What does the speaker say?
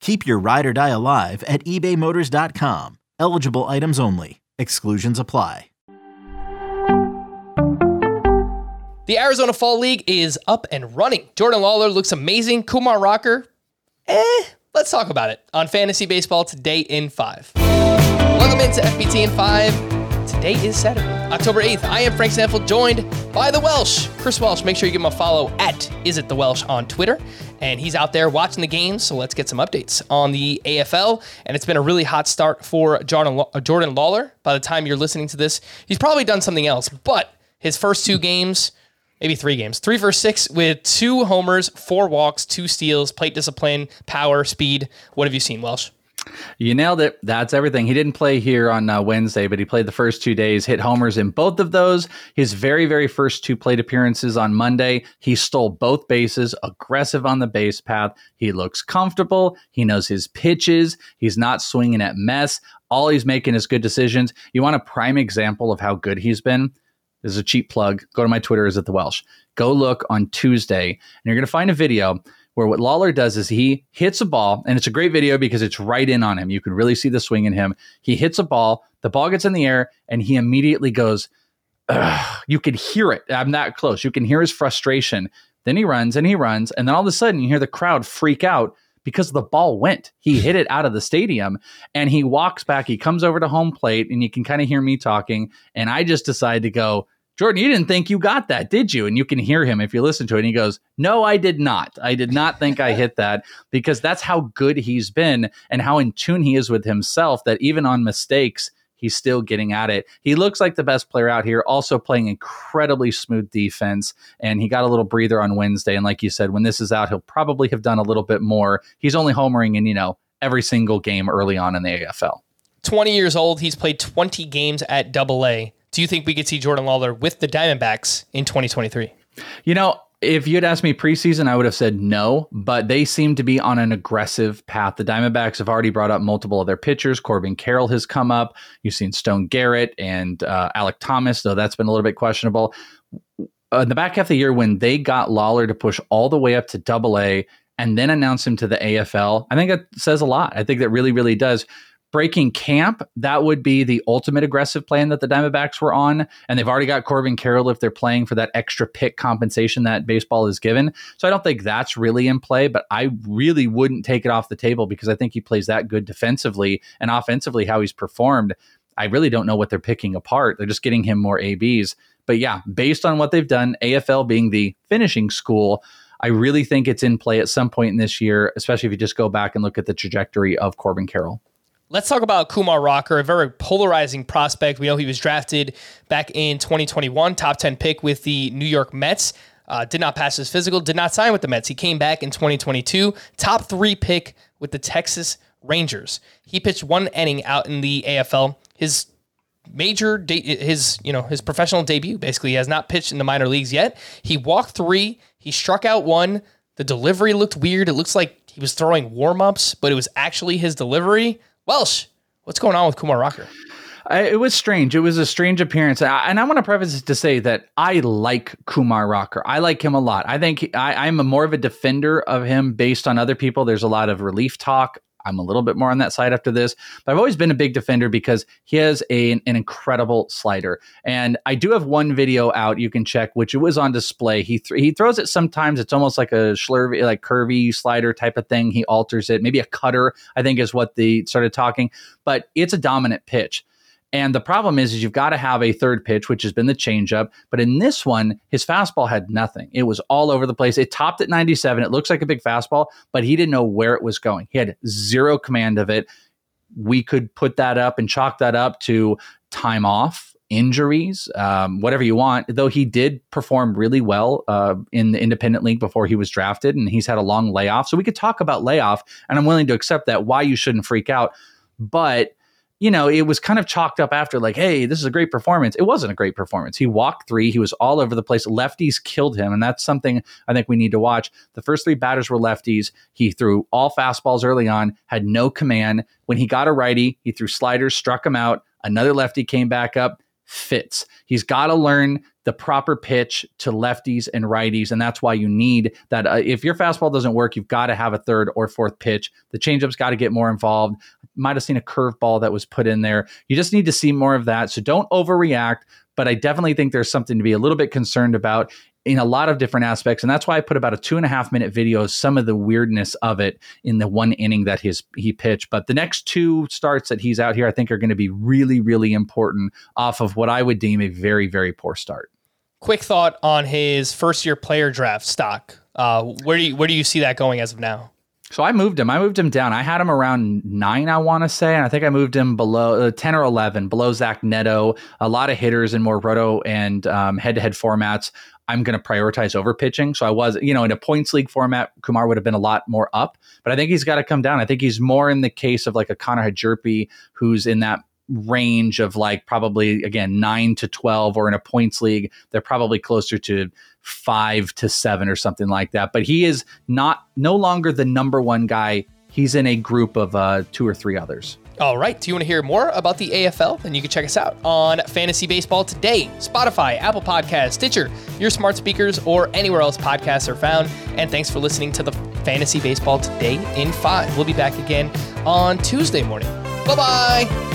Keep your ride or die alive at ebaymotors.com. Eligible items only. Exclusions apply. The Arizona Fall League is up and running. Jordan Lawler looks amazing. Kumar Rocker, let's talk about it on Fantasy Baseball Today in 5. Welcome into FBT in 5. Today is Saturday, October 8th. I am Frank Sanford, joined by the Welsh, Chris Welsh. Make sure you give him a follow at IsItTheWelsh on Twitter. And he's out there watching the games, so let's get some updates on the AFL. And it's been a really hot start for Jordan Lawler. By the time you're listening to this, he's probably done something else. But his first two games, maybe three games, 3 for 6 with 2 homers, 4 walks, 2 steals, plate discipline, power, speed. What have you seen, Welsh? You nailed it. That's everything. He didn't play here on Wednesday, but he played the first 2 days, hit homers in both of those. His very, very first 2 plate appearances on Monday, he stole both bases, aggressive on the base path. He looks comfortable. He knows his pitches. He's not swinging at mess. All he's making is good decisions. You want a prime example of how good he's been? This is a cheap plug. Go to my Twitter, IsItTheWelsh. Go look on Tuesday, and you're going to find a video where what Lawler does is he hits a ball, and it's a great video because it's right in on him. You can really see the swing in him. He hits a ball, the ball gets in the air, and he immediately goes, ugh. You could hear it. I'm that close. You can hear his frustration. Then he runs, and then all of a sudden you hear the crowd freak out because the ball went. He hit it out of the stadium, and he walks back. He comes over to home plate, and you can kind of hear me talking, and I just decide to go, Jordan, you didn't think you got that, did you? And you can hear him if you listen to it. And he goes, no, I did not. I did not think I hit that, because that's how good he's been and how in tune he is with himself that even on mistakes, he's still getting at it. He looks like the best player out here, also playing incredibly smooth defense. And he got a little breather on Wednesday. And like you said, when this is out, he'll probably have done a little bit more. He's only homering in, every single game early on in the AFL. 20 years old. He's played 20 games at AA. Do you think we could see Jordan Lawler with the Diamondbacks in 2023? If you'd asked me preseason, I would have said no, but they seem to be on an aggressive path. The Diamondbacks have already brought up multiple of their pitchers. Corbin Carroll has come up. You've seen Stone Garrett and Alec Thomas, though that's been a little bit questionable. In the back half of the year, when they got Lawler to push all the way up to AA and then announce him to the AFL, I think that says a lot. I think that really, really does. Breaking camp, that would be the ultimate aggressive plan that the Diamondbacks were on. And they've already got Corbin Carroll if they're playing for that extra pick compensation that baseball is given. So I don't think that's really in play, but I really wouldn't take it off the table because I think he plays that good defensively and offensively how he's performed. I really don't know what they're picking apart. They're just getting him more ABs. But yeah, based on what they've done, AFL being the finishing school, I really think it's in play at some point in this year, especially if you just go back and look at the trajectory of Corbin Carroll. Let's talk about Kumar Rocker, a very polarizing prospect. We know he was drafted back in 2021, top 10 pick with the New York Mets. Did not pass his physical, did not sign with the Mets. He came back in 2022, top 3 pick with the Texas Rangers. He pitched 1 inning out in the AFL. His major, his professional debut, basically. He has not pitched in the minor leagues yet. He walked 3. He struck out 1. The delivery looked weird. It looks like he was throwing warm-ups, but it was actually his delivery. Welsh, what's going on with Kumar Rocker? It was strange. It was a strange appearance. And I want to preface it to say that I like Kumar Rocker. I like him a lot. I think I'm more of a defender of him based on other people. There's a lot of relief talk. I'm a little bit more on that side after this, but I've always been a big defender because he has an incredible slider. And I do have one video out you can check, which it was on display. He throws it sometimes. It's almost like a slurvy, like curvy slider type of thing. He alters it. Maybe a cutter, I think, is what they started talking. But it's a dominant pitch. And the problem is you've got to have a third pitch, which has been the changeup. But in this one, his fastball had nothing. It was all over the place. It topped at 97. It looks like a big fastball, but he didn't know where it was going. He had zero command of it. We could put that up and chalk that up to time off, injuries, whatever you want, though he did perform really well in the independent league before he was drafted, and he's had a long layoff. So we could talk about layoff, and I'm willing to accept that, why you shouldn't freak out. But you know, it was kind of chalked up after like, hey, this is a great performance. It wasn't a great performance. He walked three. He was all over the place. Lefties killed him. And that's something I think we need to watch. The first three batters were lefties. He threw all fastballs early on, had no command. When he got a righty, he threw sliders, struck him out. Another lefty came back up, fits. He's got to learn the proper pitch to lefties and righties. And that's why you need that. If your fastball doesn't work, you've got to have a third or fourth pitch. The changeup's got to get more involved. Might have seen a curveball that was put in there. You just need to see more of that. So don't overreact. But I definitely think there's something to be a little bit concerned about in a lot of different aspects. And that's why I put about a 2.5 minute video of some of the weirdness of it in the one inning that he pitched. But the next two starts that he's out here, I think are going to be really, really important off of what I would deem a very, very poor start. Quick thought on his first year player draft stock. Where do you see that going as of now? So I moved him. I moved him down. I had him around 9, I want to say. And I think I moved him below 10 or 11, below Zach Neto, a lot of hitters in more roto and head-to-head formats. I'm going to prioritize over pitching. So I was, you know, in a points league format, Kumar would have been a lot more up, but I think he's got to come down. I think he's more in the case of like a Connor Hadjerpi, who's in that range of like probably, again, 9 to 12, or in a points league, they're probably closer to 5 to 7 or something like that. But he is no longer the number one guy. He's in a group of 2 or 3 others. All right. Do you want to hear more about the AFL? Then you can check us out on Fantasy Baseball Today, Spotify, Apple Podcasts, Stitcher, your smart speakers, or anywhere else podcasts are found. And thanks for listening to the Fantasy Baseball Today in 5. We'll be back again on Tuesday morning. Bye-bye.